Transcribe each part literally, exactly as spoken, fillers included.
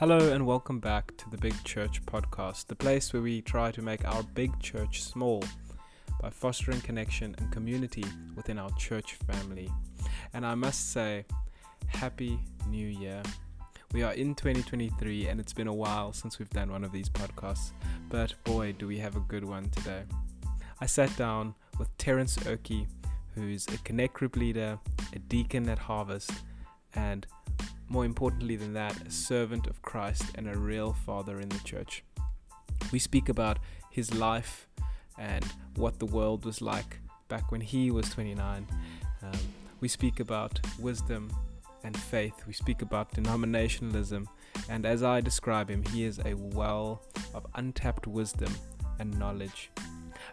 Hello and welcome back to the Big Church podcast, the place where we try to make our big church small by fostering connection and community within our church family. And I must say, Happy New Year. We are in twenty twenty-three and it's been a while since we've done one of these podcasts, but boy do we have a good one today. I sat down with Terrence Ehrke, who's a Connect Group leader, a deacon at Harvest, and more importantly than that, a servant of Christ and a real father in the church. We speak about his life and what the world was like back when he was twenty-nine. Um, we speak about wisdom and faith. We speak about denominationalism. And as I describe him, he is a well of untapped wisdom and knowledge.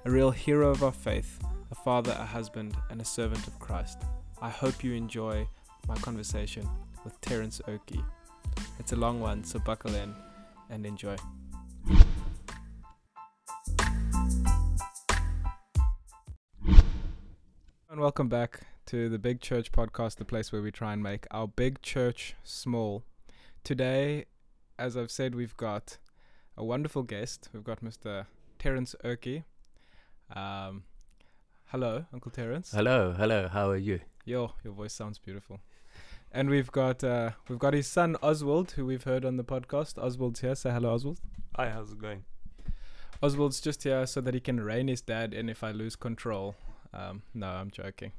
A real hero of our faith, a father, a husband, and a servant of Christ. I hope you enjoy my conversation with Terrence Ehrke. It's a long one, so buckle in and enjoy. And welcome back to the Big Church podcast, the place where we try and make our big church small. Today, as I've said, we've got a wonderful guest. We've got Mister Terrence Ehrke. Um, hello, Uncle Terrence. Hello, hello. How are you? Yo, your voice sounds beautiful. And we've got uh, we've got his son Oswald, who we've heard on the podcast. Oswald's here. Say hello, Oswald. Hi, how's it going? Oswald's just here so that he can rein his dad in if I lose control. Um, no, I'm joking.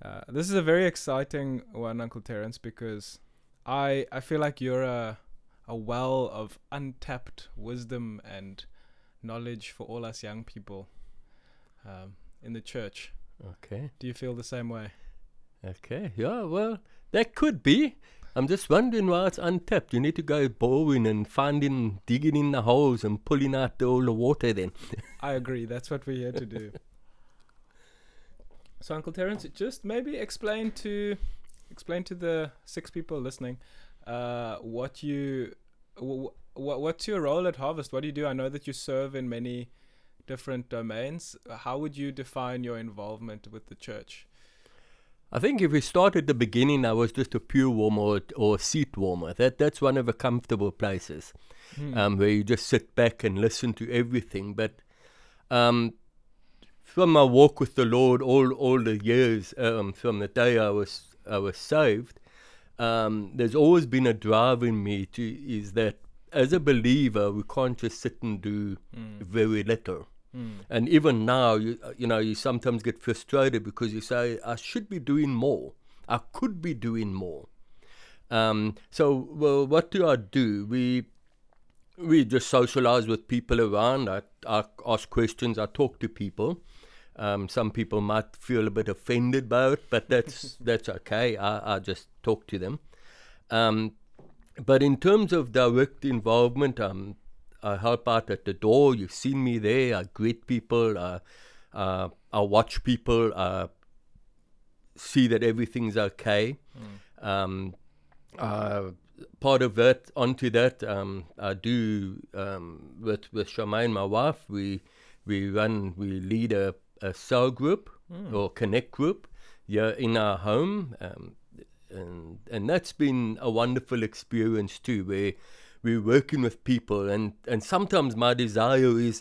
Uh, this is a very exciting one, Uncle Terrence, because I I feel like you're a a well of untapped wisdom and knowledge for all us young people um, in the church. Okay. Do you feel the same way? Okay. Yeah. Well. That could be. I'm just wondering why it's untapped. You need to go boring and finding, digging in the holes and pulling out all the water then. I agree. That's what we're here to do. So Uncle Terrence, just maybe explain to explain to the six people listening uh, what you, wh- wh- what's your role at Harvest? What do you do? I know that you serve in many different domains. How would you define your involvement with the church? I think if we start at the beginning, I was just a pew warmer or, or a seat warmer. That That's one of the comfortable places mm. um, where you just sit back and listen to everything. But um, from my walk with the Lord all, all the years, um, from the day I was I was saved, um, there's always been a drive in me to is that as a believer, we can't just sit and do mm. very little. Mm. And even now, you you know, you sometimes get frustrated because you say, I should be doing more. I could be doing more. Um, so, well, what do I do? We we just socialize with people around. I, I ask questions. I talk to people. Um, some people might feel a bit offended by it, but that's that's okay. I, I just talk to them. Um, but in terms of direct involvement, um. I help out at the door. You've seen me there. I greet people. I, uh, I watch people. I see that everything's okay. Mm. Um, uh, part of that, onto that, um, I do um, with with Charmaine, my wife. We we run, we lead a, a cell group mm. or connect group here in our home, um, and and that's been a wonderful experience too. Where we're working with people, and, and sometimes my desire is,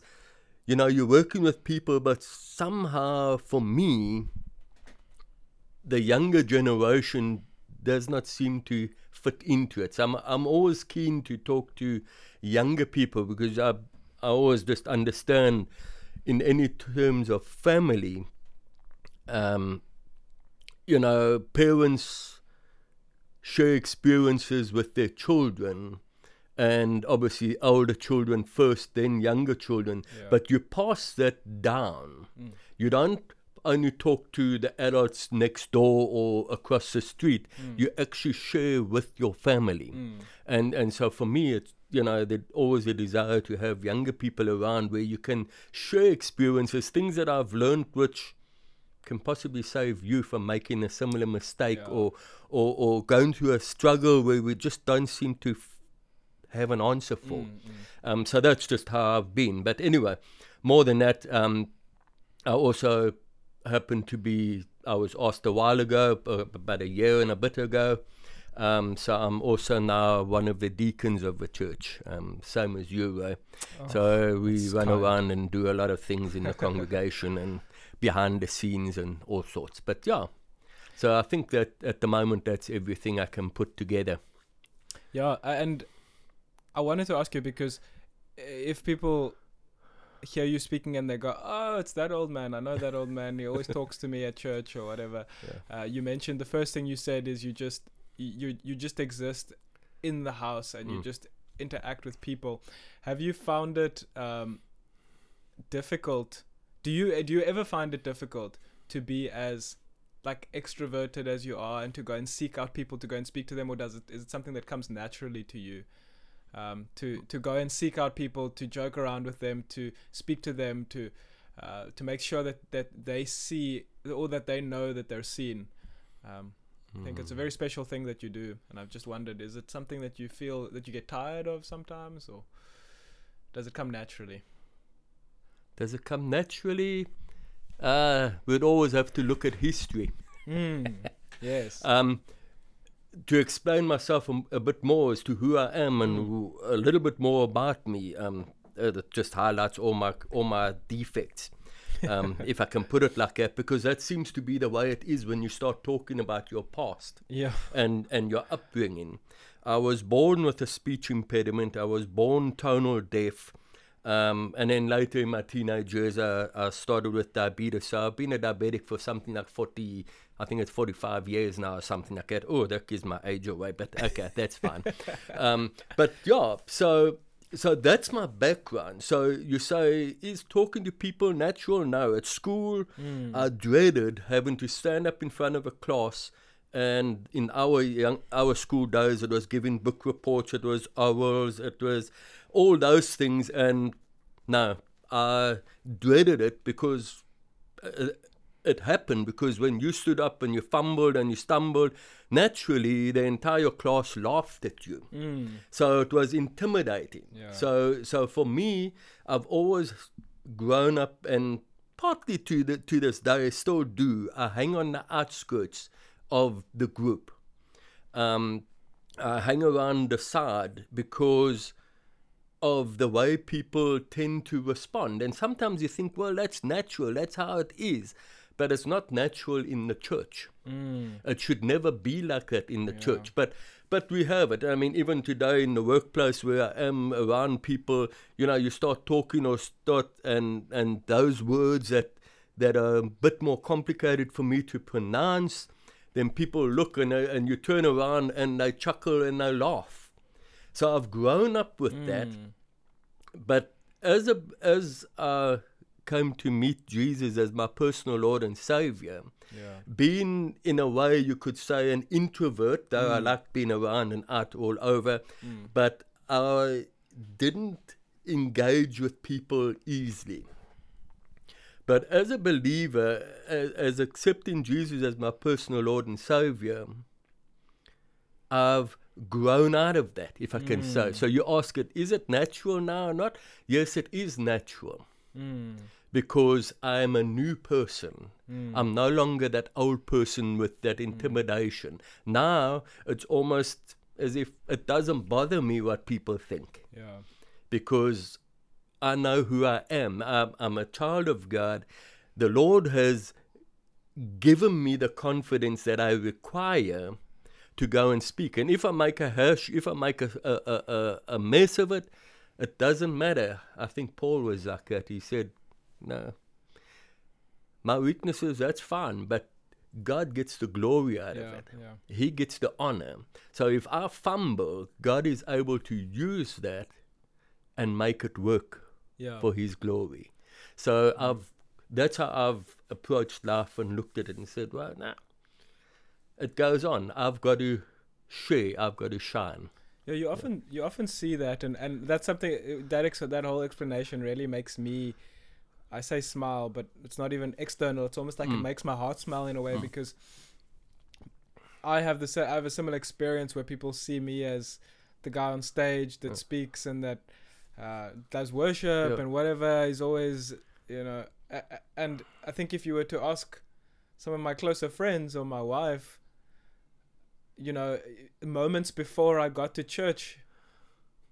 you know, you're working with people, but somehow for me, the younger generation does not seem to fit into it. So I'm, I'm always keen to talk to younger people because I, I always just understand in any terms of family, um, you know, parents share experiences with their children. And obviously older children first, then younger children. Yeah. But you pass that down. Mm. You don't only talk to the adults next door or across the street. Mm. You actually share with your family. Mm. And and so for me, it's, you know, there's always a desire to have younger people around where you can share experiences, things that I've learned which can possibly save you from making a similar mistake yeah. or, or, or going through a struggle where we just don't seem to have an answer for. Mm, mm. Um, so that's just how I've been. But anyway, more than that, um, I also happened to be, I was asked a while ago, uh, about a year and a bit ago, Um, so I'm also now one of the deacons of the church, um, same as you. Uh, oh, so we run kind. around and do a lot of things in the congregation and behind the scenes and all sorts. But yeah, so I think that at the moment that's everything I can put together. Yeah, and I wanted to ask you, because if people hear you speaking and they go, oh, it's that old man, I know that old man, he always talks to me at church or whatever. Yeah. Uh, you mentioned the first thing you said is you just you you just exist in the house and mm. you just interact with people. Have you found it um difficult, do you do you ever find it difficult to be as like extroverted as you are and to go and seek out people to go and speak to them, or does it is it something that comes naturally to you, um to to go and seek out people, to joke around with them, to speak to them, to uh to make sure that that they see or that they know that they're seen? um I think it's a very special thing that you do, and I've just wondered, is it something that you feel that you get tired of sometimes, or does it come naturally? Does it come naturally? Uh, we'd always have to look at history. Mm, yes. Um, to explain myself a, a bit more as to who I am and who, a little bit more about me, um, uh, that just highlights all my all my defects. um, if I can put it like that, because that seems to be the way it is when you start talking about your past yeah. and, and your upbringing. I was born with a speech impediment. I was born tonal deaf. Um, and then later in my teenage years, I, I started with diabetes. So I've been a diabetic for something like forty, I think it's forty-five years now or something like that. Oh, that gives my age away, but okay, that's fine. Um, but yeah, so... So that's my background. So you say, is talking to people natural? No. At school, mm. I dreaded having to stand up in front of a class. And in our young, our school days, it was giving book reports, it was orals, it was all those things. And no, I dreaded it because it happened. Because when you stood up and you fumbled and you stumbled, naturally, the entire class laughed at you. Mm. So it was intimidating. Yeah. So so for me, I've always grown up, and partly to the, to this day, I still do. I hang on the outskirts of the group. Um, I hang around the side because of the way people tend to respond. And sometimes you think, well, that's natural. That's how it is. But it's not natural in the church. Mm. It should never be like that in the yeah. church. But but we have it. I mean, even today in the workplace where I am around people, you know, you start talking or start, and and those words that, that are a bit more complicated for me to pronounce, then people look and, they, and you turn around and they chuckle and they laugh. So I've grown up with mm. that. But as a... as a came to meet Jesus as my personal Lord and Savior, yeah. being in a way you could say an introvert, though mm. I like being around and out all over, mm. but I didn't engage with people easily. But as a believer, as, as accepting Jesus as my personal Lord and Savior, I've grown out of that, if I can mm. say. So you ask it, is it natural now or not? Yes, it is natural. Mm. Because I'm a new person. Mm. I'm no longer that old person with that intimidation. Mm. Now it's almost as if it doesn't bother me what people think. Yeah. Because I know who I am. I'm, I'm a child of God. The Lord has given me the confidence that I require to go and speak. And if I make a hash, if I make a, a, a, a mess of it, it doesn't matter. I think Paul was like that. He said, no, my weaknesses, that's fine, but God gets the glory out yeah, of it. Yeah. He gets the honor. So if I fumble, God is able to use that and make it work yeah. for his glory. So mm-hmm. I've that's how I've approached life and looked at it and said, well, no, nah, it goes on. I've got to share. I've got to shine. Yeah, you often yeah. you often see that, and, and that's something that ex that whole explanation really makes me, I say smile, but it's not even external. It's almost like mm. it makes my heart smile in a way, mm. because I have the I have a similar experience where people see me as the guy on stage that mm. speaks and that uh, does worship yeah. and whatever. He's always, you know, a, a, and I think if you were to ask some of my closer friends or my wife, you know, moments before I got to church,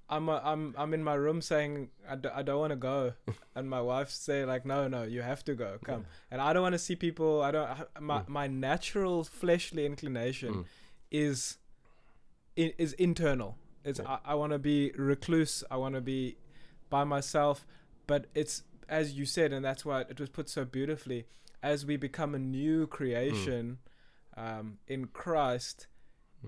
I'm a, I'm I'm in my room saying I, d I don't want to go, and my wife say like, no no, you have to go, come. Yeah. And I don't want to see people. I don't. My mm. my natural fleshly inclination mm. is is internal. It's yeah. I, I want to be recluse. I want to be by myself. But it's, as you said, and that's why it was put so beautifully, as we become a new creation mm. um, in Christ.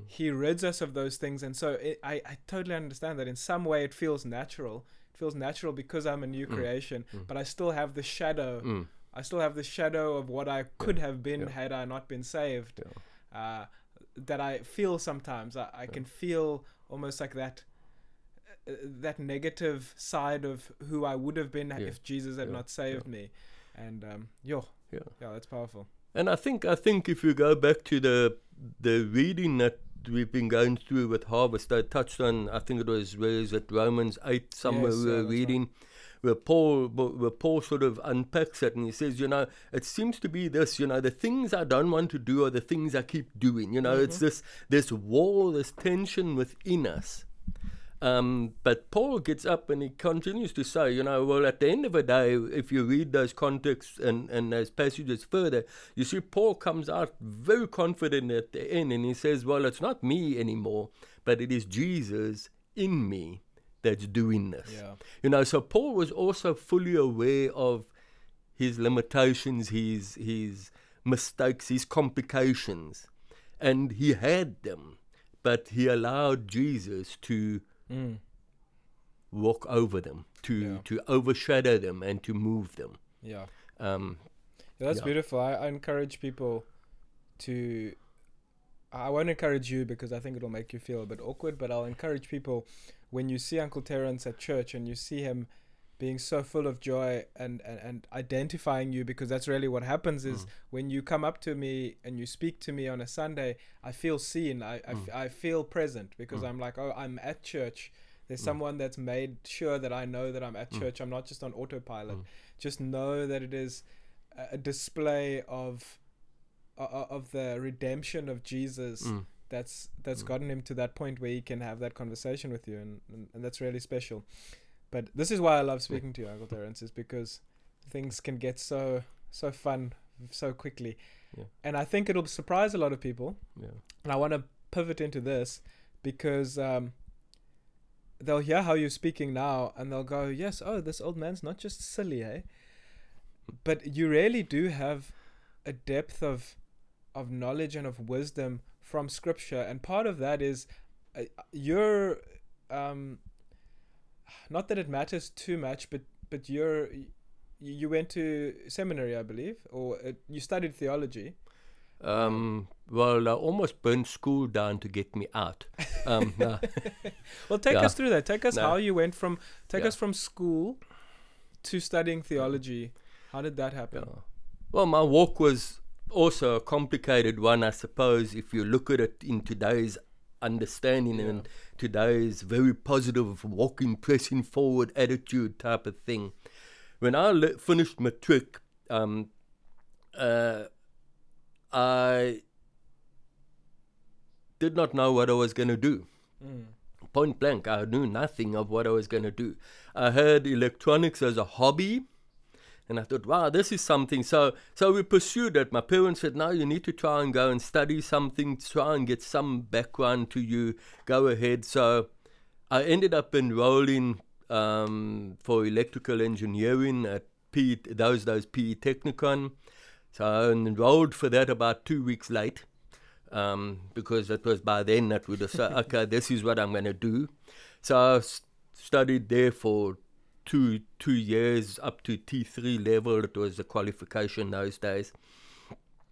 He rids us of those things, and so it, I, I totally understand that in some way it feels natural. It feels natural because I'm a new mm. creation, mm. but I still have the shadow. Mm. I still have the shadow of what I could yeah. have been yeah. had I not been saved. Yeah. Uh, that I feel sometimes. I, I yeah. can feel almost like that uh, that negative side of who I would have been yeah. if Jesus had yeah. not saved yeah. me. And um, yo, yeah, yeah, that's powerful. And I think I think if you go back to the the reading that we've been going through with Harvest, I touched on, I think it was, where is it, Romans eight, somewhere yes, we were reading, right. where, Paul, where Paul sort of unpacks it, and he says, you know, it seems to be this, you know, the things I don't want to do are the things I keep doing. You know, mm-hmm. it's this, this wall, this tension within us. Um, but Paul gets up and he continues to say, you know, well, at the end of the day, if you read those contexts and, and those passages further, you see Paul comes out very confident at the end, and he says, well, it's not me anymore, but it is Jesus in me that's doing this. Yeah. You know, so Paul was also fully aware of his limitations, his, his mistakes, his complications, and he had them, but he allowed Jesus to Mm. walk over them, to yeah. to overshadow them and to move them. Yeah, um, yeah that's yeah. beautiful. I, I encourage people to. I won't encourage you because I think it'll make you feel a bit awkward. But I'll encourage people, when you see Uncle Terrence at church and you see him being so full of joy and and, and identifying you, because that's really what happens. Is mm. when you come up to me and you speak to me on a Sunday, I feel seen. I I, mm. f I feel present, because mm. I'm like, oh, I'm at church. There's mm. someone that's made sure that I know that I'm at mm. church. I'm not just on autopilot. Mm. Just know that it is a display of uh, of the redemption of Jesus. Mm. That's that's mm. gotten him to that point where he can have that conversation with you, and and, and that's really special. But this is why I love speaking to you, Uncle Terrence, is because things can get so so fun so quickly. Yeah. And I think it'll surprise a lot of people. Yeah. And I want to pivot into this because um, they'll hear how you're speaking now and they'll go, yes, oh, this old man's not just silly, eh? But you really do have a depth of, of knowledge and of wisdom from Scripture. And part of that is uh, you're... Um, not that it matters too much, but but you're you went to seminary, I believe, or uh, you studied theology. Um, well, I almost burned school down to get me out. Um, no. Well, take yeah. us through that. Take us no. how you went from take yeah. us from school to studying theology. How did that happen? Yeah. Well, my walk was also a complicated one, I suppose, if you look at it in today's understanding yeah. and today's very positive walking, pressing forward attitude type of thing. When I le finished matric, um, uh, I did not know what I was going to do. Mm. Point blank, I knew nothing of what I was going to do. I had electronics as a hobby. And I thought, wow, this is something. So so we pursued it. My parents said, no, you need to try and go and study something, try and get some background to you, go ahead. So I ended up enrolling um, for electrical engineering at P E, those days P E Technicon. So I enrolled for that about two weeks late um, because it was by then that we decided, okay, this is what I'm going to do. So I st studied there for Two, two years up to T three level. It was the qualification those days.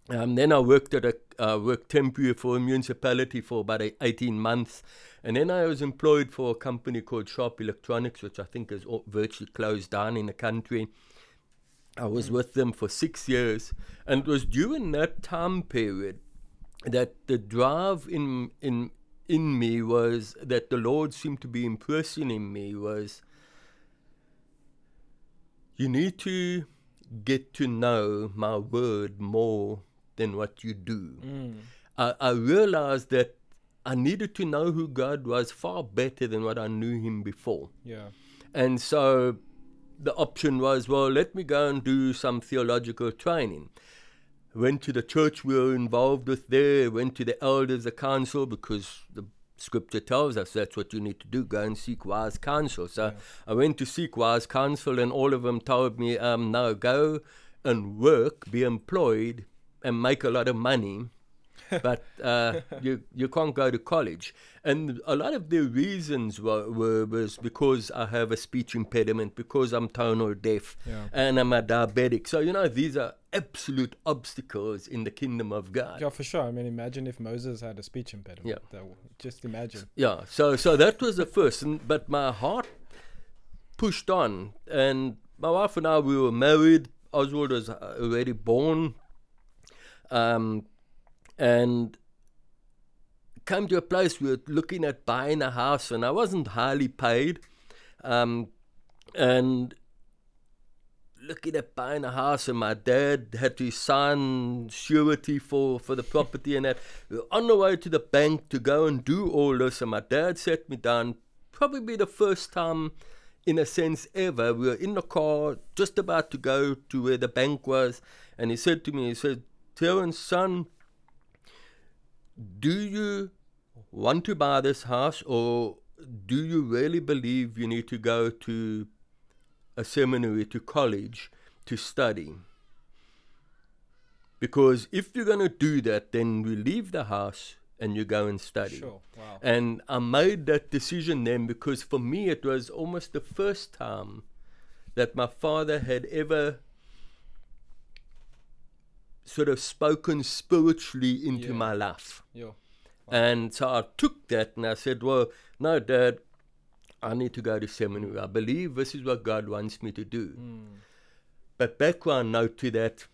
Um, then I worked at a uh, worked temporary for a municipality for about eighteen months. And then I was employed for a company called Sharp Electronics, which I think is all, virtually closed down in the country. I was with them for six years. And it was during that time period that the drive in, in, in me was, that the Lord seemed to be impressing in me was, you need to get to know my word more than what you do. Mm. I, I realized that I needed to know who God was far better than what I knew him before. Yeah. And so the option was, well, let me go and do some theological training. Went to the church we were involved with there, went to the elders, the council, because the scripture tells us that's what you need to do, go and seek wise counsel. So yeah. I went to seek wise counsel, and all of them told me, um, no, go and work, be employed, and make a lot of money, but uh, you you can't go to college. And a lot of the reasons were, were was because I have a speech impediment, because I'm tonal deaf, yeah. and I'm a diabetic. So, you know, these are absolute obstacles in the kingdom of God. Yeah, for sure. I mean, imagine if Moses had a speech impediment. Yeah. That, just imagine. Yeah, so, so that was the first. And, but my heart pushed on. And my wife and I, we were married. Oswald was already born. Um... And came to a place we were looking at buying a house, and I wasn't highly paid. Um, and looking at buying a house, and my dad had to sign surety for, for the property and that. We were on the way to the bank to go and do all this, and my dad sat me down, probably the first time in a sense ever. We were in the car, just about to go to where the bank was, and he said to me, he said, "Terrence, son, do you want to buy this house, or do you really believe you need to go to a seminary, to college, to study? Because if you're going to do that, then we leave the house and you go and study." Sure. Wow. And I made that decision then, because for me it was almost the first time that my father had ever sort of spoken spiritually into yeah. my life. Yeah. Wow. And so I took that and I said, well, no, Dad, I need to go to seminary. I believe this is what God wants me to do. Mm. But background note to that,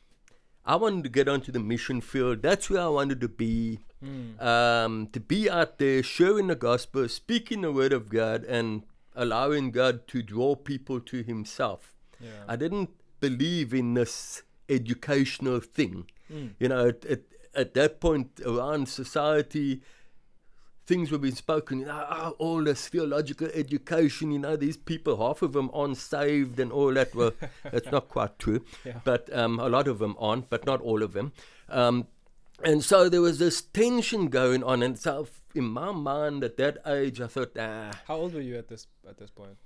I wanted to get onto the mission field. That's where I wanted to be, mm. um, to be out there sharing the gospel, speaking the word of God, and allowing God to draw people to himself. Yeah. I didn't believe in this educational thing. Mm. You know, at, at, at that point around society, things were being spoken, you know, oh, all this theological education, you know, these people, half of them aren't saved and all that. Well, that's not quite true, yeah. but um, a lot of them aren't, but not all of them. Um, and so there was this tension going on, and so in my mind at that age, I thought, ah. How old were you at this, at this point?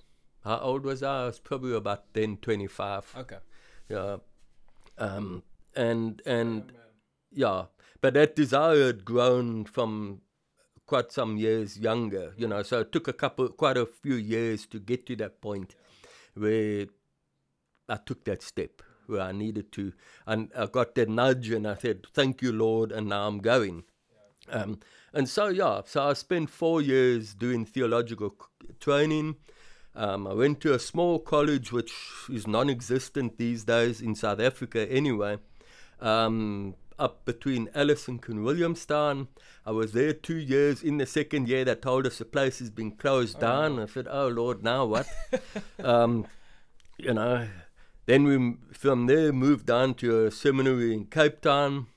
How old was I? I was probably about ten, twenty-five. Okay. Yeah. Um, and, and oh, yeah, but that desire had grown from quite some years younger, you know, so it took a couple, quite a few years to get to that point yeah. where I took that step, where I needed to, and I got that nudge and I said, thank you, Lord, and now I'm going. Yeah. Um, and so, yeah, so I spent four years doing theological training. Um, I went to a small college which is non-existent these days in South Africa anyway, um, up between Ellison and Williamstown. I was there two years. In the second year, they told us the place has been closed oh. down. I said, oh, Lord, now what? um, you know, then we, from there, moved down to a seminary in Cape Town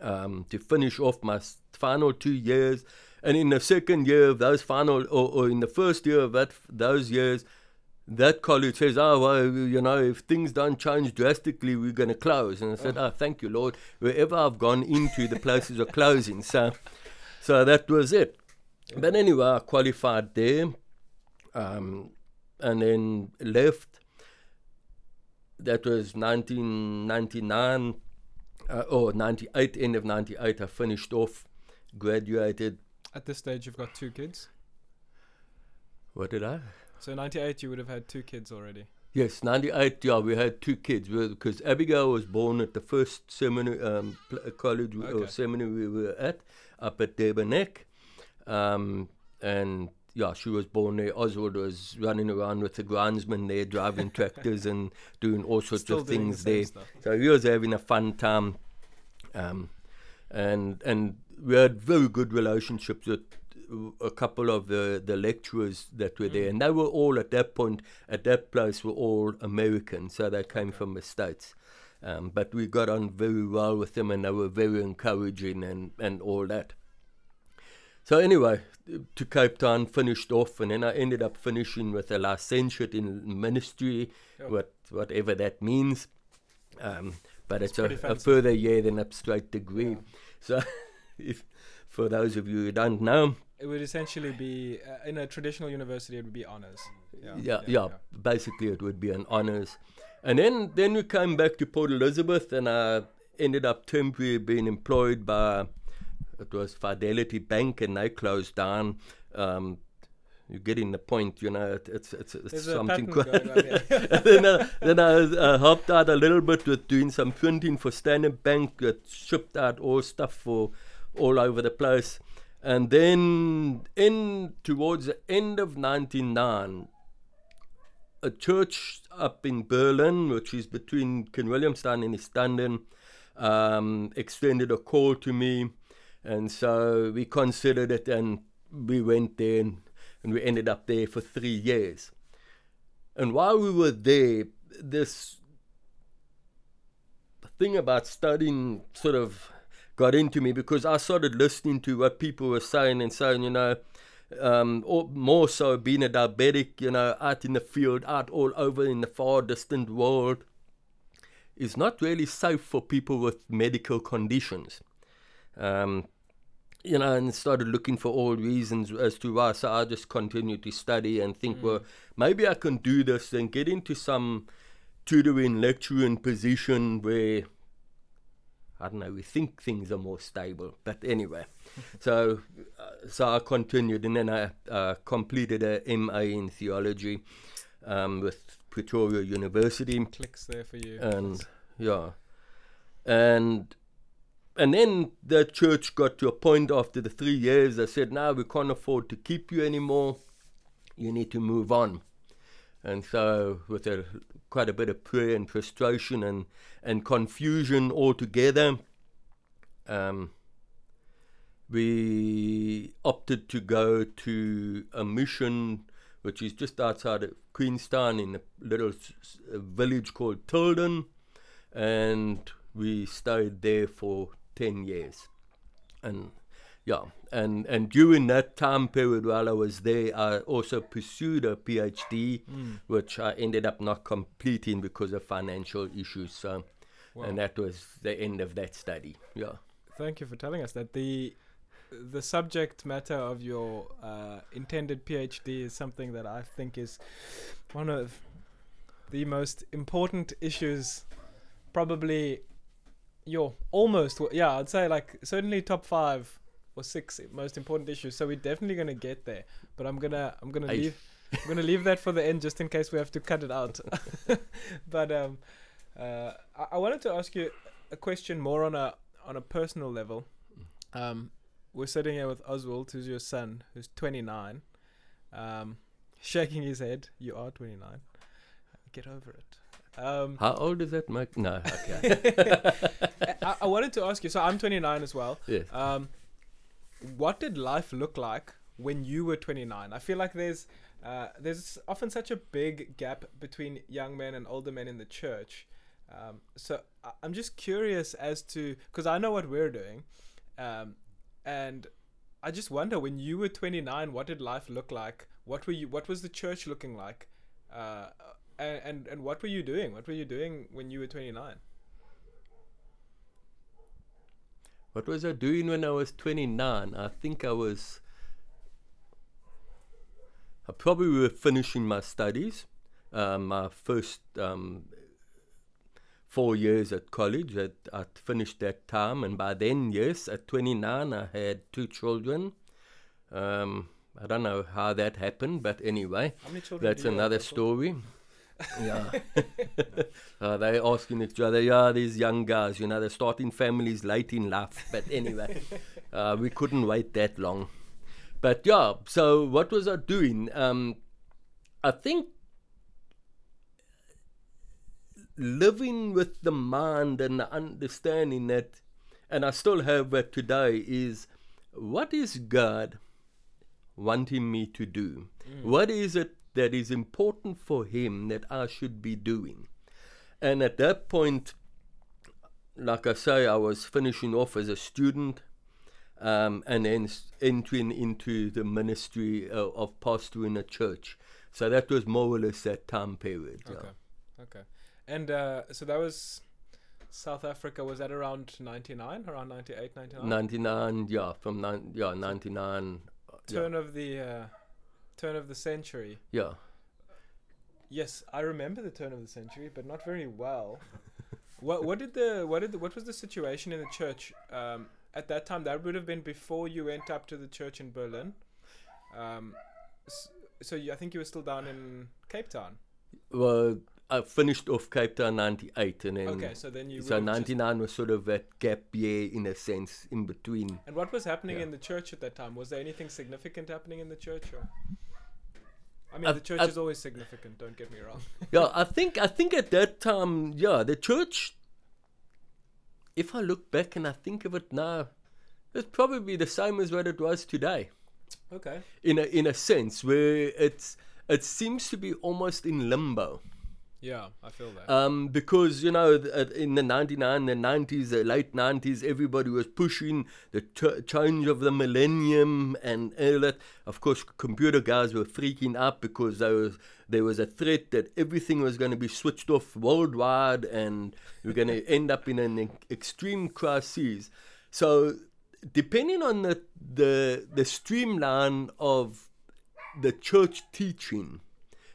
um, to finish off my final two years. And in the second year of those final, or, or in the first year of that, those years, that college says, oh, well, you know, if things don't change drastically, we're going to close. And I said, oh. oh, thank you, Lord. Wherever I've gone into, the places are closing. So so that was it. Yeah. But anyway, I qualified there um, and then left. That was nineteen ninety-nine uh, or ninety-eight, end of ninety-eight. I finished off, graduated. At this stage, you've got two kids. What did I? So, ninety-eight, you would have had two kids already. Yes, ninety-eight, yeah, we had two kids. Because Abigail was born at the first seminary, um, college okay. or seminary we were at, up at Durbanek. Um, and, yeah, she was born there. Oswald was running around with the groundsman there, driving tractors and doing all sorts Still of things the there. Stuff. So, he was having a fun time. Um, and, and, we had very good relationships with a couple of the, the lecturers that were there. And they were all, at that point, at that place, were all American. So they came from the States. Um, but we got on very well with them, and they were very encouraging and, and all that. So anyway, to Cape Town, finished off, and then I ended up finishing with a licentiate in ministry, oh. what, whatever that means. Um, but it's, it's a, a further year than a straight degree. Yeah. So if, for those of you who don't know, it would essentially be, uh, in a traditional university, it would be honors. Yeah, yeah, yeah, yeah. Basically it would be an honors. And then, then we came back to Port Elizabeth, and I ended up temporarily being employed by, it was Fidelity Bank, and they closed down. Um, you're getting the point, you know, it, it's, it's, it's something. Then I, then I uh, helped out a little bit with doing some printing for Standard Bank, that shipped out all stuff for all over the place. And then in towards the end of ninety-nine, a church up in Berlin, which is between Ken-Williamstein and Istanbul, um, extended a call to me. And so we considered it, and we went there, and, and we ended up there for three years. And while we were there, this thing about studying sort of got into me, because I started listening to what people were saying and saying, you know, um, or more so being a diabetic, you know, out in the field, out all over in the far distant world, is not really safe for people with medical conditions. Um, you know, and started looking for all reasons as to why. So I just continued to study and think, mm. well, maybe I can do this and get into some tutoring, lecturing position where, I don't know, we think things are more stable. But anyway, so uh, so I continued, and then I uh, completed a M A in theology um, with Pretoria University. Clicks there for you. And yeah, and. And then the church got to a point after the three years, they said, no, we can't afford to keep you anymore. You need to move on. And so with a, quite a bit of prayer and frustration and, and confusion altogether, um, we opted to go to a mission, which is just outside of Queenstown in a little a village called Tilden. And we stayed there for ten years, and yeah, and and during that time period while I was there, I also pursued a PhD, mm. which I ended up not completing because of financial issues. So wow. And that was the end of that study. Yeah, thank you for telling us that. The the subject matter of your uh, intended PhD is something that I think is one of the most important issues, probably You're almost, yeah, I'd say like certainly top five or six most important issues. So we're definitely gonna get there, but I'm gonna I'm gonna I leave I'm gonna leave that for the end, just in case we have to cut it out. But um, uh, I, I wanted to ask you a question more on a on a personal level. Um, we're sitting here with Oswald, who's your son, who's twenty-nine, um, shaking his head. You are twenty-nine. Get over it. Um, How old is that, Mike? No, okay. I, I wanted to ask you, so I'm twenty-nine as well. Yes. Um, what did life look like when you were twenty-nine? I feel like there's uh, there's often such a big gap between young men and older men in the church. Um, so I, I'm just curious as to, because I know what we're doing, um, and I just wonder, when you were twenty-nine, what did life look like? What were you? What was the church looking like? Uh, And, and and what were you doing? What were you doing when you were twenty-nine? What was I doing when I was twenty-nine? I think I was... I probably were finishing my studies. Um, my first um, four years at college, I'd, I'd finished that time. And by then, yes, at twenty-nine, I had two children. Um, I don't know how that happened, but anyway, how many children that's another story. Yeah. uh, they're asking each other, yeah, these young guys, you know, they're starting families late in life. But anyway, uh, we couldn't wait that long. But yeah, so what was I doing? Um, I think living with the mind and the understanding that, and I still have that today, is what is God wanting me to do? Mm. What is it that is important for him that I should be doing? And at that point, like I say, I was finishing off as a student, um, and then entering into the ministry uh, of pastoring a church. So that was more or less that time period. Okay, yeah. Okay. And uh, so that was South Africa. Was that around ninety-nine, around ninety-eight, ninety-nine? ninety-nine, yeah, from nine, yeah, ninety-nine. Turn yeah. of the uh, turn of the century. Yeah. Yes, I remember the turn of the century, but not very well. what what did the what did the, what was the situation in the church um, at that time? That would have been before you went up to the church in Berlin. Um, so so you, I think you were still down in Cape Town. Well, I finished off Cape Town ninety-eight, and then okay, so then you so ninety-nine was sort of that gap year in a sense in between. And what was happening yeah. in the church at that time? Was there anything significant happening in the church? Or? I mean, I, the church I, is always significant, don't get me wrong. yeah, I think I think at that time, yeah, the church, if I look back and I think of it now, it's probably the same as what it was today. Okay. In a in a sense where it's it seems to be almost in limbo. Yeah, I feel that. Um, because, you know, th in the ninety-nine, the nineties, the late nineties, everybody was pushing the t change of the millennium and all that. Of course, computer guys were freaking out because there was, there was a threat that everything was going to be switched off worldwide and we're going to end up in an e extreme crisis. So depending on the, the, the streamline of the church teaching,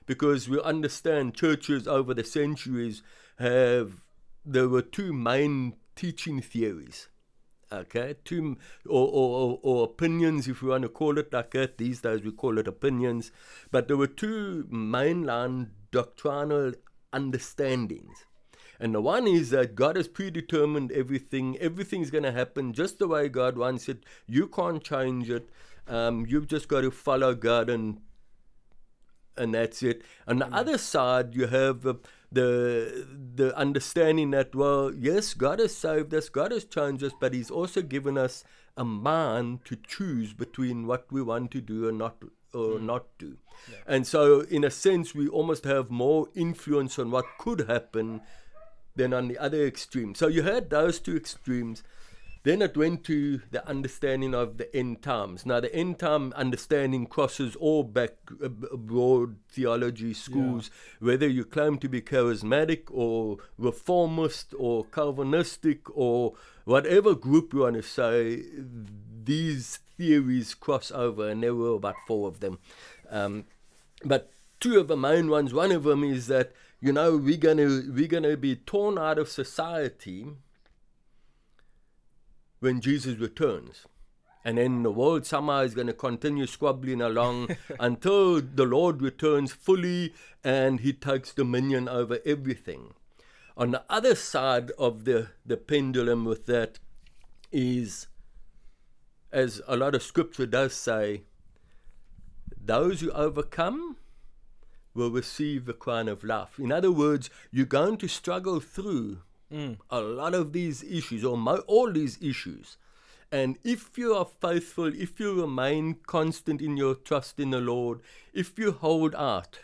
because we understand churches over the centuries have, there were two main teaching theories, okay, two or, or, or opinions, if we want to call it like that. These days we call it opinions, but there were two mainline doctrinal understandings. And the one is that God has predetermined everything. Everything's going to happen just the way God wants it. You can't change it. Um, you've just got to follow God and and that's it. On the mm-hmm. other side, you have uh, the the understanding that, well, yes, God has saved us, God has changed us, but he's also given us a mind to choose between what we want to do and not or mm. not do. Yeah. And so, in a sense, we almost have more influence on what could happen than on the other extreme. So you had those two extremes. Then it went to the understanding of the end times. Now, the end time understanding crosses all back uh, broad theology schools, yeah. whether you claim to be charismatic or reformist or Calvinistic or whatever group you want to say, these theories cross over, and there were about four of them. Um, but two of the main ones, one of them is that, you know, we're gonna, we're gonna be torn out of society when Jesus returns, and then the world somehow is going to continue squabbling along until the Lord returns fully and he takes dominion over everything. On the other side of the, the pendulum with that is, as a lot of scripture does say, those who overcome will receive the crown of life. In other words, you're going to struggle through Mm. a lot of these issues, or mo all these issues, and if you are faithful, if you remain constant in your trust in the Lord, if you hold out,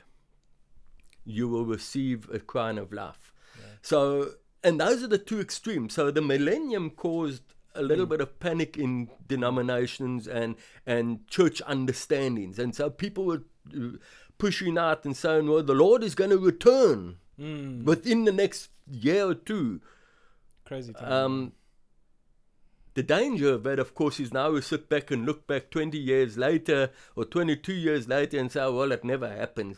you will receive a crown of life. Yeah. So, and those are the two extremes. So the millennium caused a little mm. bit of panic in denominations and and church understandings, and so people were pushing out and saying, well, the Lord is going to return mm. within the next year or two. Crazy time. Um, the danger of that, of course, is now we sit back and look back twenty years later or twenty-two years later and say, well, it never happened.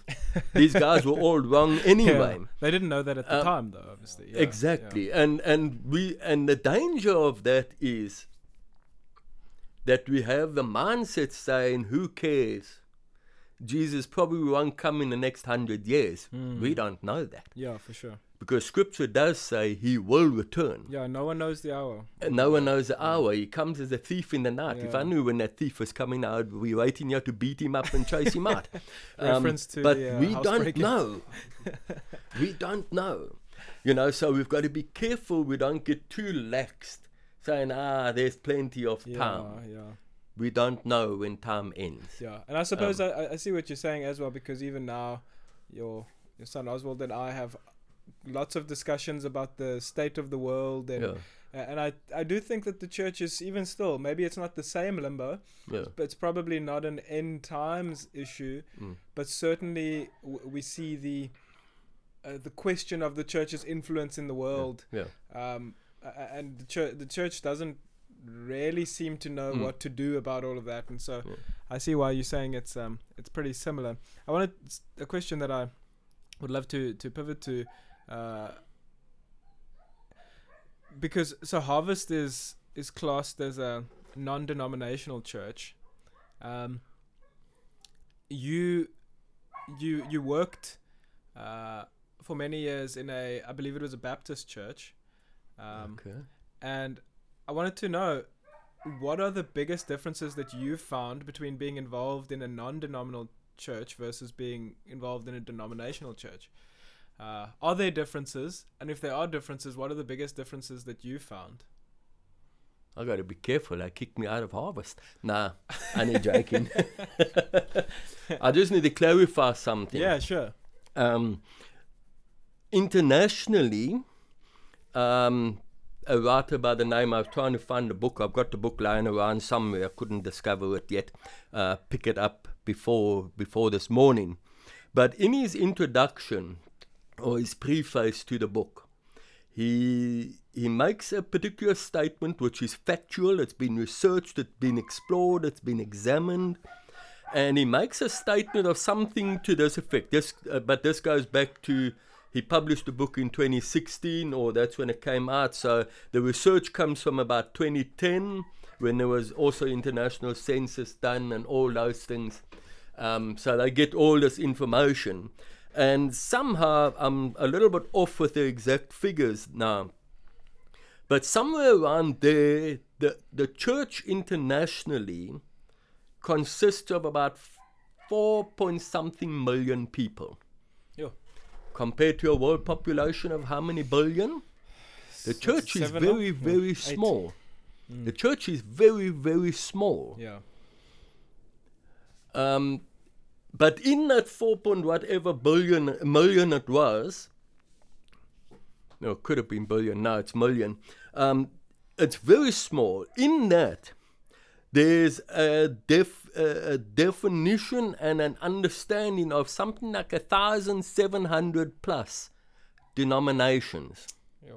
These guys were all wrong anyway. Yeah. They didn't know that at the um, time, though, obviously. Yeah, exactly. Yeah. And, and, we, and the danger of that is that we have the mindset saying, who cares? Jesus probably won't come in the next hundred years. Mm. We don't know that. Yeah, for sure. Because scripture does say he will return. Yeah, no one knows the hour. And no one knows the hour. He comes as a thief in the night. Yeah. If I knew when that thief was coming, I would be waiting here to beat him up and chase him out. Um, Reference to but the, uh, we don't know. We don't know. You know, so we've got to be careful we don't get too laxed, saying, ah, there's plenty of yeah, time. Yeah. We don't know when time ends. Yeah, and I suppose um, I, I see what you're saying as well, because even now, your, your son Oswald and I have lots of discussions about the state of the world and yeah. And I, I do think that the church is, even still, maybe it's not the same limbo, yeah. but it's probably not an end times issue, mm. but certainly w- we see the uh, the question of the church's influence in the world. Yeah. yeah. Um, and the, chur- the church doesn't really seem to know mm. what to do about all of that. And so yeah. I see why you're saying it's um it's pretty similar. I wanted a question that I would love to, to pivot to, uh, because so Harvest is is classed as a non-denominational church. Um, you you you worked uh, for many years in a, I believe it was a Baptist church. Um, okay. And I wanted to know, what are the biggest differences that you found between being involved in a non-denominational church versus being involved in a denominational church? Uh, are there differences? And if there are differences, what are the biggest differences that you found? I got to be careful. They kicked me out of Harvest. Nah, I need joking. I just need to clarify something. Yeah, sure. Um, internationally, um, a writer by the name, I was trying to find the book. I've got the book lying around somewhere. I couldn't discover it yet. Uh, pick it up before before this morning. But in his introduction, or his preface to the book, he he makes a particular statement which is factual. It's been researched, it's been explored, it's been examined, and he makes a statement of something to this effect. This, uh, but this goes back to, he published the book in twenty sixteen, or that's when it came out. So the research comes from about twenty ten, when there was also international census done and all those things. Um, so they get all this information. And somehow, I'm a little bit off with the exact figures now, but somewhere around there, the, the church internationally consists of about four point something million people. Yeah. Compared to a world population of how many billion? The church is very, very yeah. small. Mm. The church is very, very small. Yeah. Um. But in that four point whatever billion, million it was, no, it could have been billion, now it's million. Um, it's very small. In that, there's a, def, a, a definition and an understanding of something like one thousand seven hundred plus denominations. Yeah.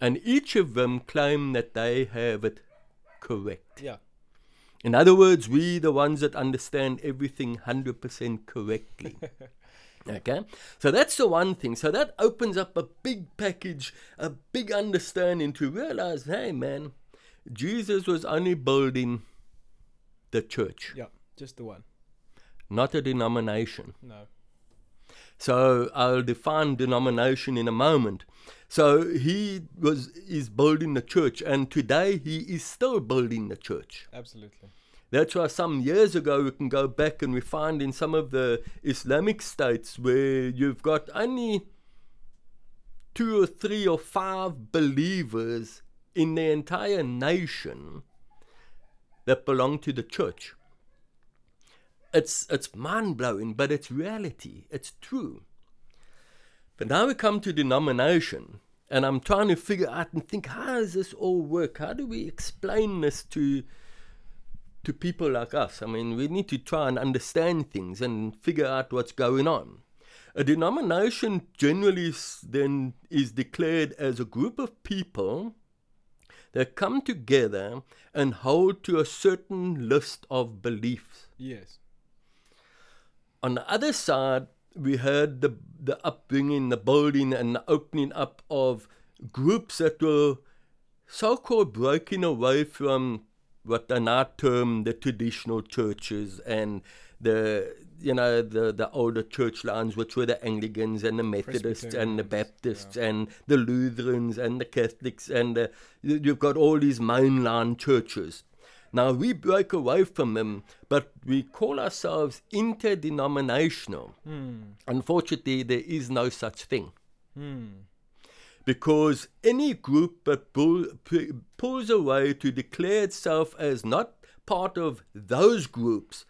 And each of them claim that they have it correct. Yeah. In other words, we the ones that understand everything one hundred percent correctly. Okay? So that's the one thing. So that opens up a big package, a big understanding to realize, hey, man, Jesus was only building the church. Yeah, just the one. Not a denomination. No. So I'll define denomination in a moment. So he was is building the church, and today he is still building the church. Absolutely. That's why some years ago we can go back and we find in some of the Islamic states where you've got only two or three or five believers in the entire nation that belong to the church. It's it's mind-blowing, but it's reality. It's true. But now we come to denomination, and I'm trying to figure out and think, how does this all work? How do we explain this to to people like us? I mean, we need to try and understand things and figure out what's going on. A denomination generally then is declared as a group of people that come together and hold to a certain list of beliefs. Yes. On the other side, we heard the the upbringing, the building, and the opening up of groups that were so-called breaking away from what they now term the traditional churches and the you know the, the older church lines, which were the Anglicans and the Methodists and the Baptists yeah. and the Lutherans and the Catholics, and the, you've got all these mainline churches. Now, we break away from them, but we call ourselves interdenominational. Mm. Unfortunately, there is no such thing. Mm. Because any group that pull, pulls away to declare itself as not part of those groups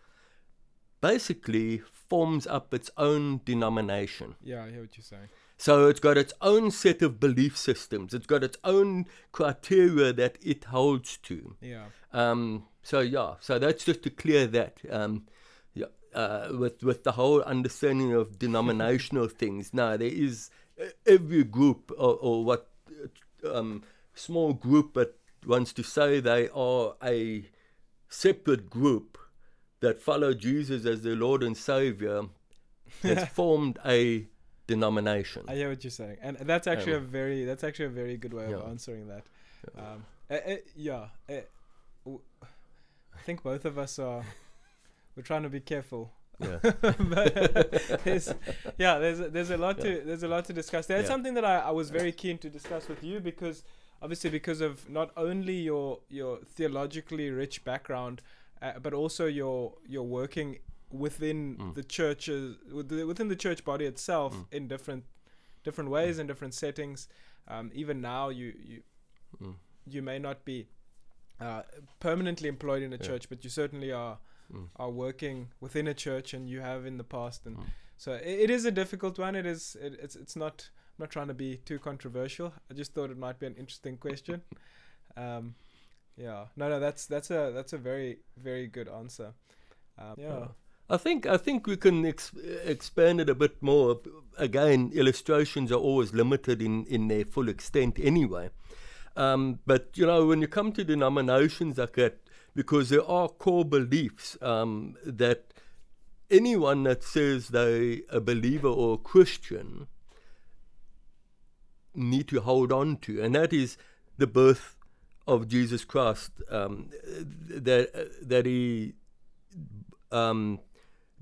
basically forms up its own denomination. Yeah, I hear what you're saying. So it's got its own set of belief systems. It's got its own criteria that it holds to. Yeah. Um, so, yeah. So that's just to clear that. Um, yeah, uh, with, with the whole understanding of denominational things. Now, there is every group or, or what um, small group that wants to say they are a separate group that follow Jesus as their Lord and Savior has formed a denomination. I hear what you're saying, and that's actually um, a very that's actually a very good way of yeah. answering that. Yeah, um, uh, uh, yeah uh, w- I think both of us are we're trying to be careful. Yeah, but, uh, there's, yeah, there's there's a lot yeah. to there's a lot to discuss. That's yeah. something that I, I was very keen to discuss with you because obviously because of not only your your theologically rich background. Uh, but also your your working within mm. the churches within the church body itself mm. in different different ways mm. in different settings. Um, even now, you you mm. you may not be uh, permanently employed in a yeah. church, but you certainly are mm. are working within a church, and you have in the past. And mm. so it, it is a difficult one. It is it, it's it's not I'm not trying to be too controversial. I just thought it might be an interesting question. Um, Yeah, no, no, that's that's a that's a very very good answer. Um, yeah, I think I think we can ex- expand it a bit more. Again, illustrations are always limited in, in their full extent anyway. Um, but you know, when you come to denominations like that, because there are core beliefs um, that anyone that says they're a believer or a Christian need to hold on to, and that is the birth of Jesus Christ, um, that that he um,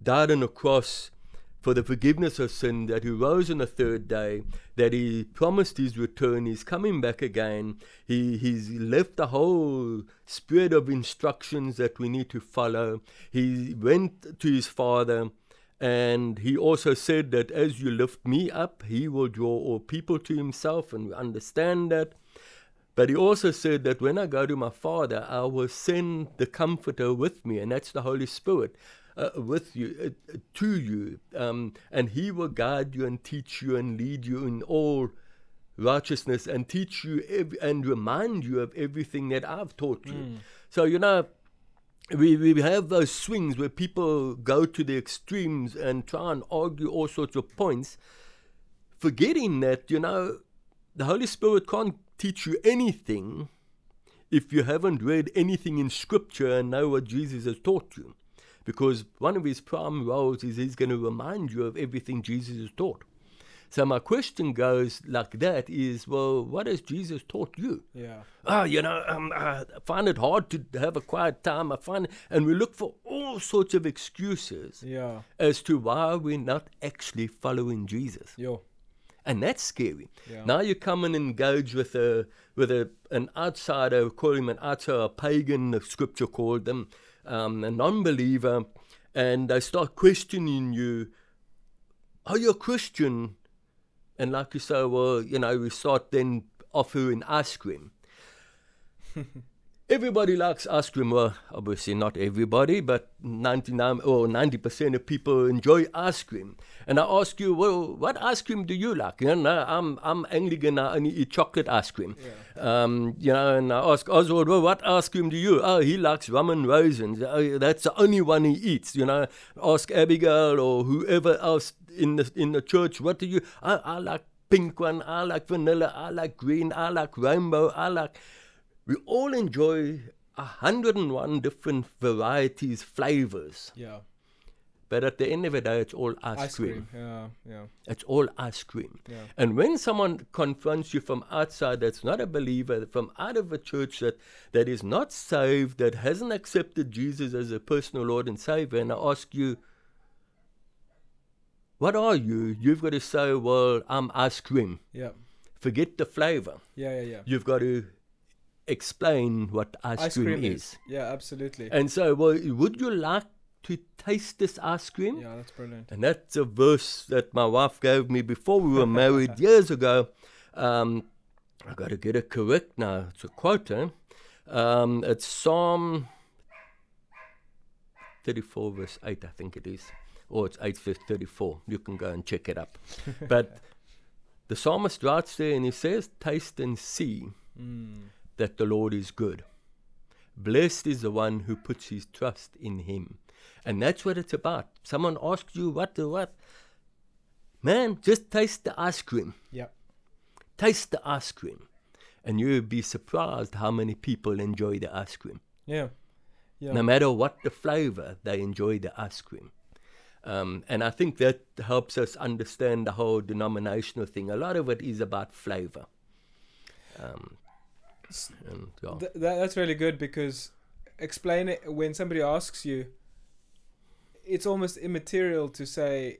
died on a cross for the forgiveness of sin, that he rose on the third day, that he promised his return, he's coming back again, he, he's left a whole spread of instructions that we need to follow. He went to his Father, and he also said that as you lift me up, he will draw all people to himself, and we understand that. But he also said that when I go to my Father, I will send the Comforter with me, and that's the Holy Spirit, uh, with you, uh, to you. Um, and he will guide you and teach you and lead you in all righteousness and teach you ev- and remind you of everything that I've taught you. Mm. So, you know, we, we have those swings where people go to the extremes and try and argue all sorts of points, forgetting that, you know, the Holy Spirit can't teach you anything if you haven't read anything in Scripture and know what Jesus has taught you. Because one of his prime roles is he's going to remind you of everything Jesus has taught. So my question goes like that is, well, what has Jesus taught you? Yeah. Oh, you know, um, I find it hard to have a quiet time. I find, and we look for all sorts of excuses yeah. as to why we're not actually following Jesus. Yeah. And that's scary. Yeah. Now you come and engage with a with a an outsider, we call him an outsider, a pagan, the Scripture called them, um, a non-believer, and they start questioning you. Are you a Christian? And like you say, well, you know, we start then offering ice cream. Everybody likes ice cream. Well, obviously not everybody, but ninety-nine or ninety percent of people enjoy ice cream. And I ask you, well, what ice cream do you like? You know, I'm I'm Anglican. I only eat chocolate ice cream. Yeah. Um, you know, and I ask Oswald, well, what ice cream do you? Oh, he likes rum and raisins. Oh, that's the only one he eats. You know, ask Abigail or whoever else in the in the church. What do you? I, I like pink one. I like vanilla. I like green. I like rainbow. I like. We all enjoy one hundred and one different varieties, flavors. Yeah. But at the end of the day, it's all ice, ice cream. cream. Yeah, yeah. It's all ice cream. Yeah. And when someone confronts you from outside that's not a believer, from out of a church that, that is not saved, that hasn't accepted Jesus as a personal Lord and Savior, and I ask you, what are you? You've got to say, well, I'm ice cream. Yeah. Forget the flavor. Yeah, yeah, yeah. You've got to explain what ice, ice cream, cream is. is. Yeah, absolutely. And so, well, would you like to taste this ice cream? Yeah, that's brilliant. And that's a verse that my wife gave me before we were married years ago. Um, I got to get it correct now. It's a quote, eh? Um, it's Psalm thirty-four, verse eight, I think it is. Or it's eight, verse thirty-four. You can go and check it up. But the psalmist writes there and he says, taste and see mm. that the Lord is good. Blessed is the one who puts his trust in him. And that's what it's about. Someone asks you what the what. Man, just taste the ice cream. Yeah. Taste the ice cream. And you'll be surprised how many people enjoy the ice cream. Yeah. yeah. No matter what the flavor, they enjoy the ice cream. Um, and I think that helps us understand the whole denominational thing. A lot of it is about flavor. Um, and, yeah. Th- that's really good, because explain it when somebody asks you, it's almost immaterial to say,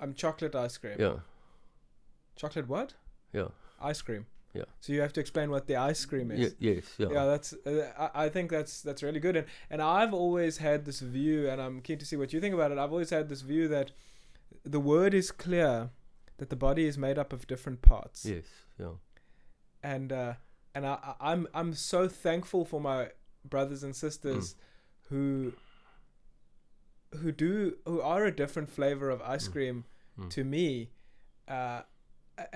I'm chocolate ice cream. Yeah. Chocolate what? Yeah. Ice cream. Yeah. So you have to explain what the ice cream is. Y- yes. Yeah. Yeah. That's. Uh, I, I think that's that's really good. And and I've always had this view, and I'm keen to see what you think about it. I've always had this view that the word is clear that the body is made up of different parts. Yes. Yeah. And uh, and I, I'm I'm so thankful for my brothers and sisters mm. who who do who are a different flavor of ice mm. cream mm. to me. Uh,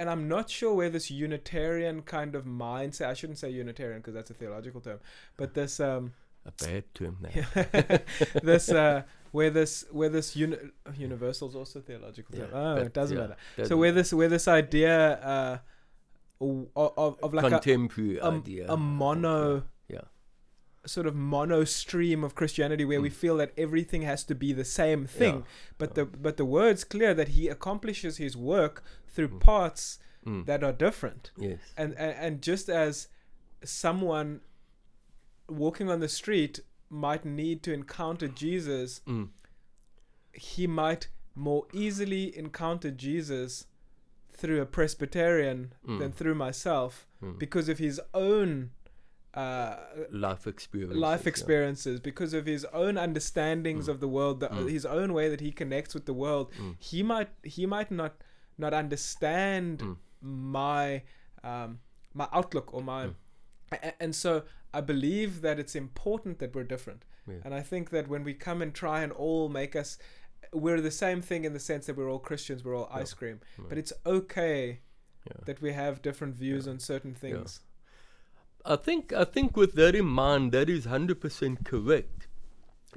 And I'm not sure where this Unitarian kind of mindset, I shouldn't say Unitarian because that's a theological term, but this... Um, a bad term now. this, uh, where this, where this uni- universal is also a theological term. Yeah, oh, it doesn't yeah, matter. Doesn't so where this where this idea uh, of, of like contemporary a, a, idea. a mono... Yeah. Sort of mono stream of Christianity where mm. we feel that everything has to be the same thing, yeah. but yeah. the but the word's clear that he accomplishes his work through mm. parts mm. that are different. Yes, and, and and just as someone walking on the street might need to encounter Jesus, mm. he might more easily encounter Jesus through a Presbyterian mm. than through myself mm. because of his own Uh, life experiences, life experiences yeah. because of his own understandings mm. of the world, the, mm. his own way that he connects with the world. Mm. He might he might not not understand mm. my um, my outlook or my, mm. a, and so I believe that it's important that we're different. Yeah. And I think that when we come and try and all make us, we're the same thing in the sense that we're all Christians, we're all yeah. ice cream, yeah. but it's okay yeah. that we have different views yeah. on certain things. Yeah. I think I think with that in mind, that is one hundred percent correct.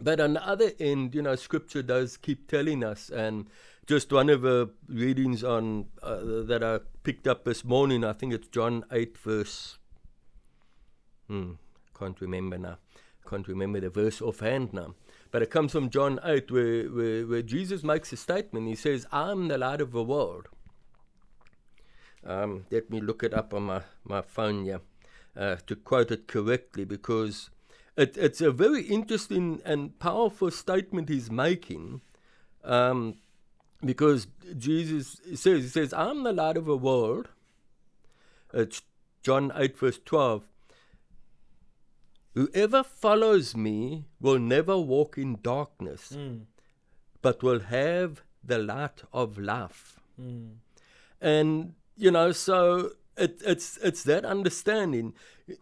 But on the other end, you know, Scripture does keep telling us, and just one of the readings on uh, that I picked up this morning, I think it's John eight verse, hmm, can't remember now, can't remember the verse offhand now, but it comes from John eight where, where, where Jesus makes a statement. He says, I'm the light of the world. Um, let me look it up on my, my phone here. Uh, to quote it correctly, because it, it's a very interesting and powerful statement he's making, um, because Jesus says, he says, I'm the light of the world. It's John eight verse twelve. Whoever follows me will never walk in darkness, mm. but will have the light of life. Mm. And, you know, so... It, it's it's that understanding.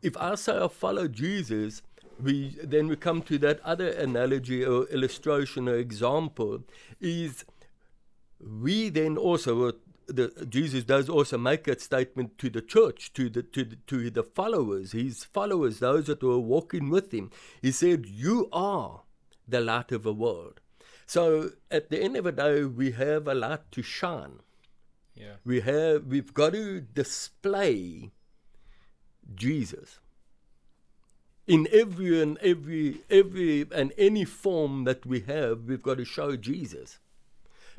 If I say I follow Jesus, we then we come to that other analogy or illustration or example. Is we then also the Jesus does also make that statement to the church, to the to the, to the followers, his followers, those that were walking with him. He said, "You are the light of the world." So at the end of the day, we have a light to shine. Yeah. We have, we've got to display Jesus in every and every, every and any form that we have. We've got to show Jesus,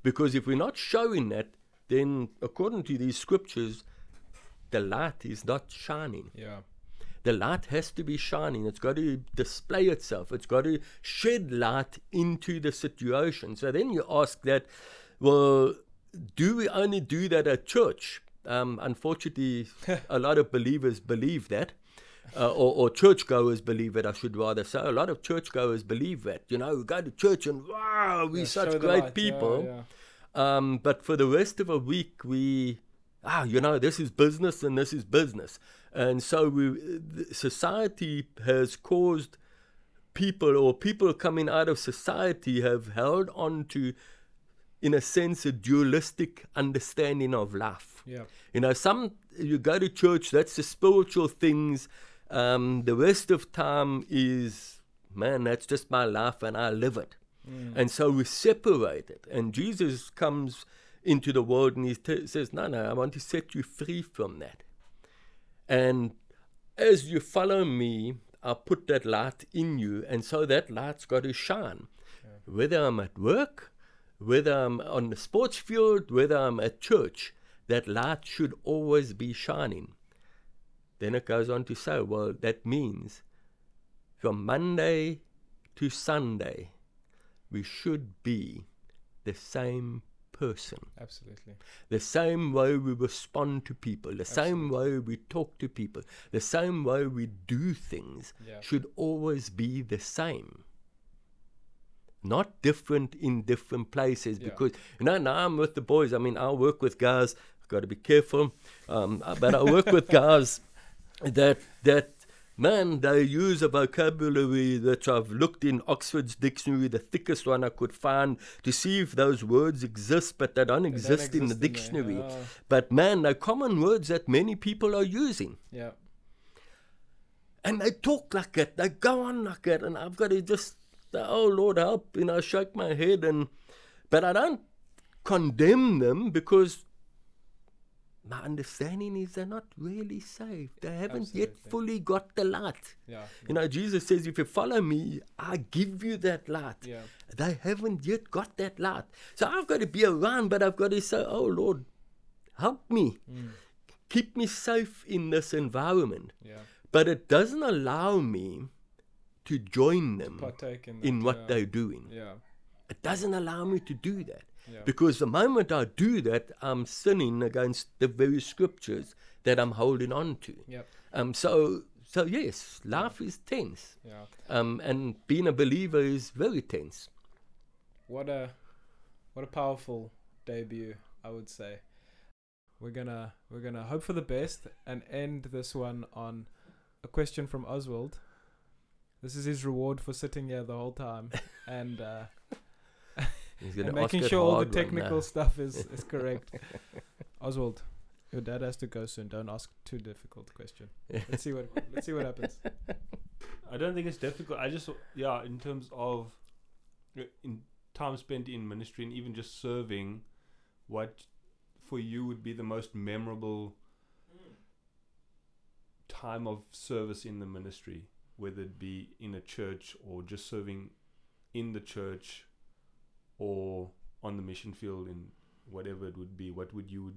because if we're not showing that, then according to these scriptures, the light is not shining. Yeah, the light has to be shining. It's got to display itself. It's got to shed light into the situation. So then you ask that, well, do we only do that at church? Um, unfortunately, a lot of believers believe that, uh, or, or churchgoers believe it, I should rather say. A lot of churchgoers believe that. You know, we go to church and, wow, we're yeah, such great light. people. Yeah, yeah. Um, but for the rest of a week, we, ah, you know, this is business and this is business. And so we, society has caused people, or people coming out of society have held on to in a sense, a dualistic understanding of life. Yeah. You know, some, you go to church, that's the spiritual things. Um, the rest of time is, man, that's just my life and I live it. Mm. And so we separate it. And Jesus comes into the world and he t says, no, no, I want to set you free from that. And as you follow me, I'll put that light in you. And so that light's got to shine. Yeah. Whether I'm at work, whether I'm on the sports field, whether I'm at church, that light should always be shining. Then it goes on to say, well, that means from Monday to Sunday, we should be the same person. Absolutely. The same way we respond to people, the Absolutely. Same way we talk to people, the same way we do things yeah. should always be the same. Not different in different places yeah. because, you know, now I'm with the boys. I mean, I work with guys. I've got to be careful. Um, but I work with guys that, that man, they use a vocabulary that I've looked in Oxford's dictionary, the thickest one I could find, to see if those words exist, but they don't they exist don't in exist the dictionary. In oh. But, man, they're common words that many people are using. Yeah. And they talk like that. They go on like that. And I've got to just... oh Lord help, you know, shake my head. And but I don't condemn them, because my understanding is they're not really saved. They haven't Absolutely. Yet fully got the light. Yeah, you yeah. know, Jesus says, if you follow me, I give you that light. Yeah. They haven't yet got that light. So I've got to be around, but I've got to say, oh Lord, help me. Mm. Keep me safe in this environment. Yeah. But it doesn't allow me to join them to in, that, in what yeah. they're doing. Yeah. It doesn't allow me to do that. Yeah. Because the moment I do that, I'm sinning against the very scriptures that I'm holding on to. Yep. Um, so, so yes, life yeah. is tense. Yeah. Um, and being a believer is very tense. What a, what a powerful debut, I would say. We're gonna, we're gonna hope for the best and end this one on a question from Oswald. This is his reward for sitting here the whole time and, uh, and making sure all the technical stuff is, is correct. Oswald, your dad has to go soon. Don't ask too difficult question. Let's see what let's see what happens. I don't think it's difficult. I just yeah, in terms of in time spent in ministry and even just serving, what for you would be the most memorable time of service in the ministry? Whether it be in a church or just serving in the church or on the mission field, in whatever it would be, what would you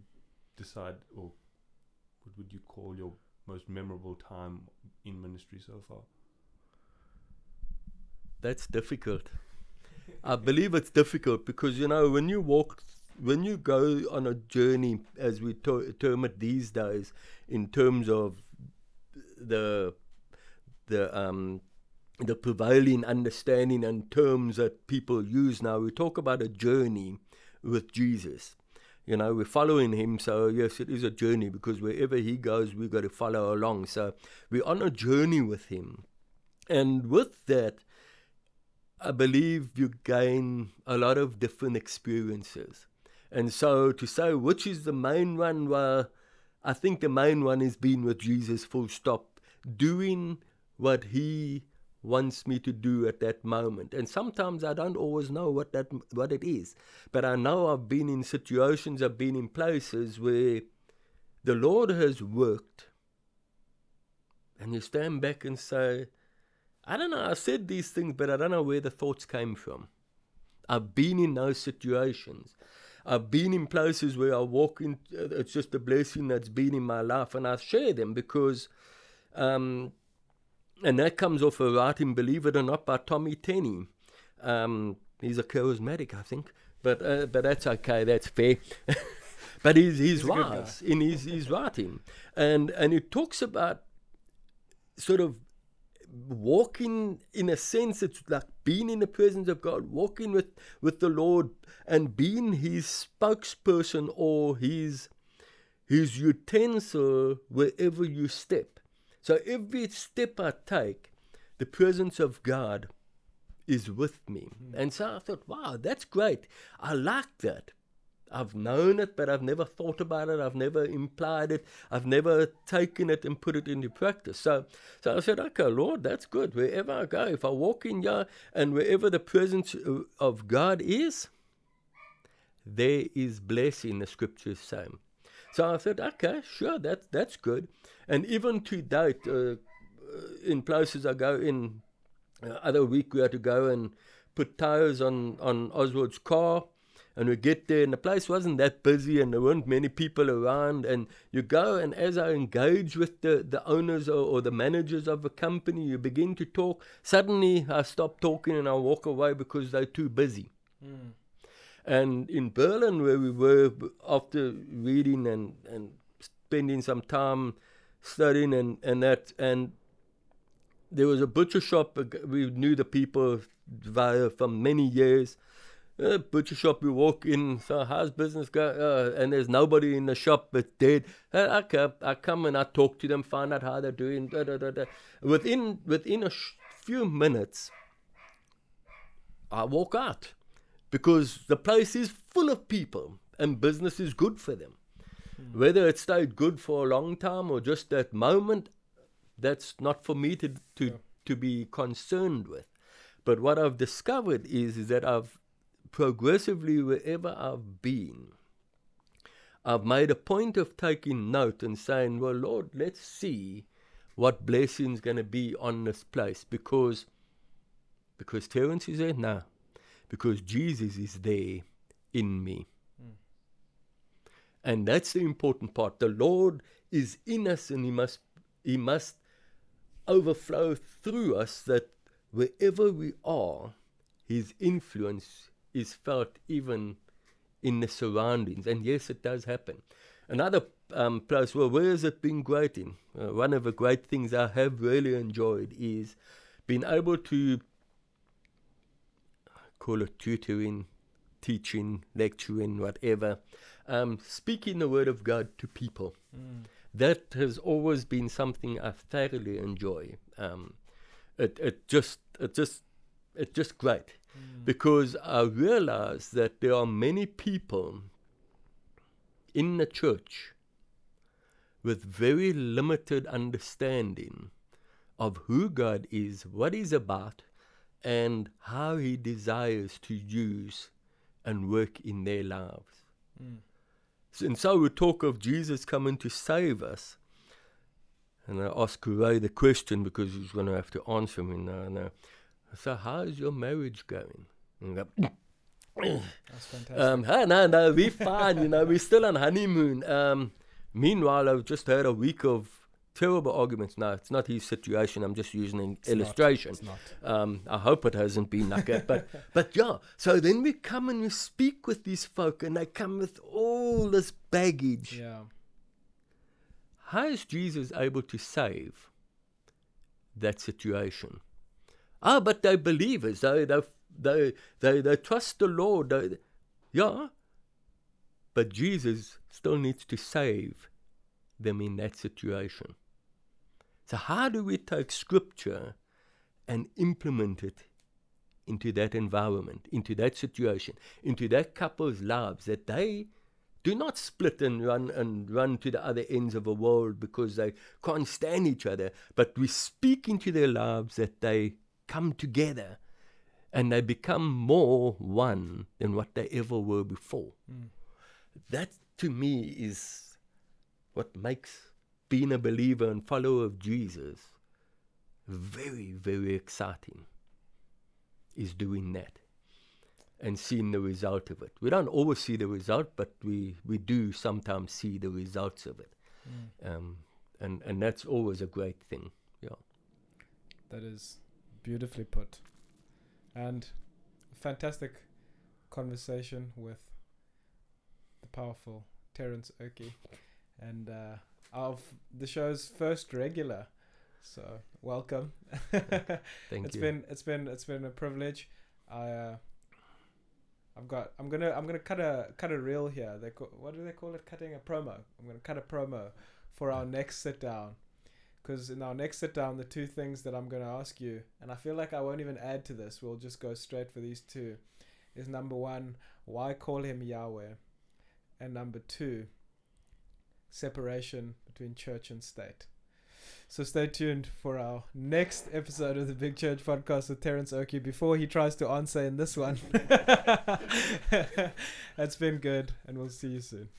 decide, or what would you call your most memorable time in ministry so far? That's difficult. I believe it's difficult because, you know, when you walk, when you go on a journey, as we term it these days, in terms of the... The, um, the prevailing understanding and terms that people use now. We talk about a journey with Jesus. You know, we're following him, so yes, it is a journey, because wherever he goes, we've got to follow along. So we're on a journey with him. And with that, I believe you gain a lot of different experiences. And so to say which is the main one, well, I think the main one is being with Jesus, full stop, doing what he wants me to do at that moment. And sometimes I don't always know what that what it is. But I know I've been in situations, I've been in places where the Lord has worked. And you stand back and say, I don't know, I said these things, but I don't know where the thoughts came from. I've been in those situations. I've been in places where I walk in, it's just a blessing that's been in my life. And I share them because... Um, And that comes off a writing, believe it or not, by Tommy Tenney. Um, he's a charismatic, I think, but uh, but that's okay, that's fair. But he's he's, he's wise in his his writing, and and it talks about sort of walking in a sense. It's like being in the presence of God, walking with with the Lord, and being His spokesperson or His His utensil wherever you step. So every step I take, the presence of God is with me. Mm. And so I thought, wow, that's great. I like that. I've known it, but I've never thought about it. I've never implied it. I've never taken it and put it into practice. So, so I said, okay, Lord, that's good. Wherever I go, if I walk in here and wherever the presence of God is, there is blessing, the scriptures say. So I thought, okay, sure, that, that's good. And even to date, uh, in places I go in, uh, other week we had to go and put tires on, on Oswald's car. And we get there, and the place wasn't that busy, and there weren't many people around. And you go, and as I engage with the, the owners or, or the managers of a company, you begin to talk. Suddenly, I stop talking, and I walk away because they're too busy. Mm. And in Berlin, where we were, after reading and, and spending some time studying and, and that, and there was a butcher shop. We knew the people via from many years. Uh, butcher shop, we walk in, so how's business going? Uh, and there's nobody in the shop but dead. Uh, okay, I come and I talk to them, find out how they're doing. Da, da, da, da. Within, within a sh few minutes, I walk out because the place is full of people and business is good for them. Mm. Whether it stayed good for a long time or just that moment, that's not for me to, to, yeah. to be concerned with. But what I've discovered is, is that I've progressively, wherever I've been, I've made a point of taking note and saying, well, Lord, let's see what blessing's going to be on this place. Because, because Terrence is there? No. Because Jesus is there in me. Mm. And that's the important part. The Lord is in us, and he must, he must overflow through us, that wherever we are, his influence is felt even in the surroundings. And yes, it does happen. Another um, place, well, where has it been great in? Uh, one of the great things I have really enjoyed is being able to call it tutoring, teaching, lecturing, whatever, um, speaking the word of God to people. Mm. That has always been something I thoroughly enjoy. Um, it, it just, it just, it's just great. Mm. Because I realize that there are many people in the church with very limited understanding of who God is, what he's about, and how he desires to use and work in their lives. Mm. So, and so we talk of Jesus coming to save us. And I ask Ray the question, because he's going to have to answer me now. now. So how's your marriage going? Go, that's fantastic. Um, hey, no, no, we're fine. You know, we're still on honeymoon. Um, meanwhile, I've just had a week of terrible arguments. No, it's not his situation. I'm just using an it's illustration. Not, it's not. Um, I hope it hasn't been like that. But, but yeah, so then we come and we speak with these folk, and they come with all this baggage. Yeah. How is Jesus able to save that situation? Ah, but they're believers. They they they they, they trust the Lord. They, yeah, but Jesus still needs to save them in that situation. So how do we take Scripture and implement it into that environment, into that situation, into that couple's lives, that they do not split and run and run to the other ends of the world because they can't stand each other, but we speak into their lives that they come together and they become more one than what they ever were before. Mm. That to me is what makes being a believer and follower of Jesus very, very exciting, is doing that and seeing the result of it. We don't always see the result, but we, we do sometimes see the results of it. Mm. Um, and, and that's always a great thing. Yeah. That is beautifully put, and fantastic conversation with the powerful Terrence Ehrke, and uh, of the show's first regular. So welcome. Thank you. It's been it's been it's been a privilege. I uh, I've got I'm gonna I'm gonna cut a cut a reel here. They call, what do they call it? Cutting a promo. I'm gonna cut a promo for our next sit down. because in our next sit down, the two things that I'm going to ask you, and I feel like I won't even add to this, we'll just go straight for these two, is number one, why call him Yahweh? And number two, separation between church and state. So stay tuned for our next episode of the Big Church Podcast with Terrence Ehrke before he tries to answer in this one. That's been good, and we'll see you soon.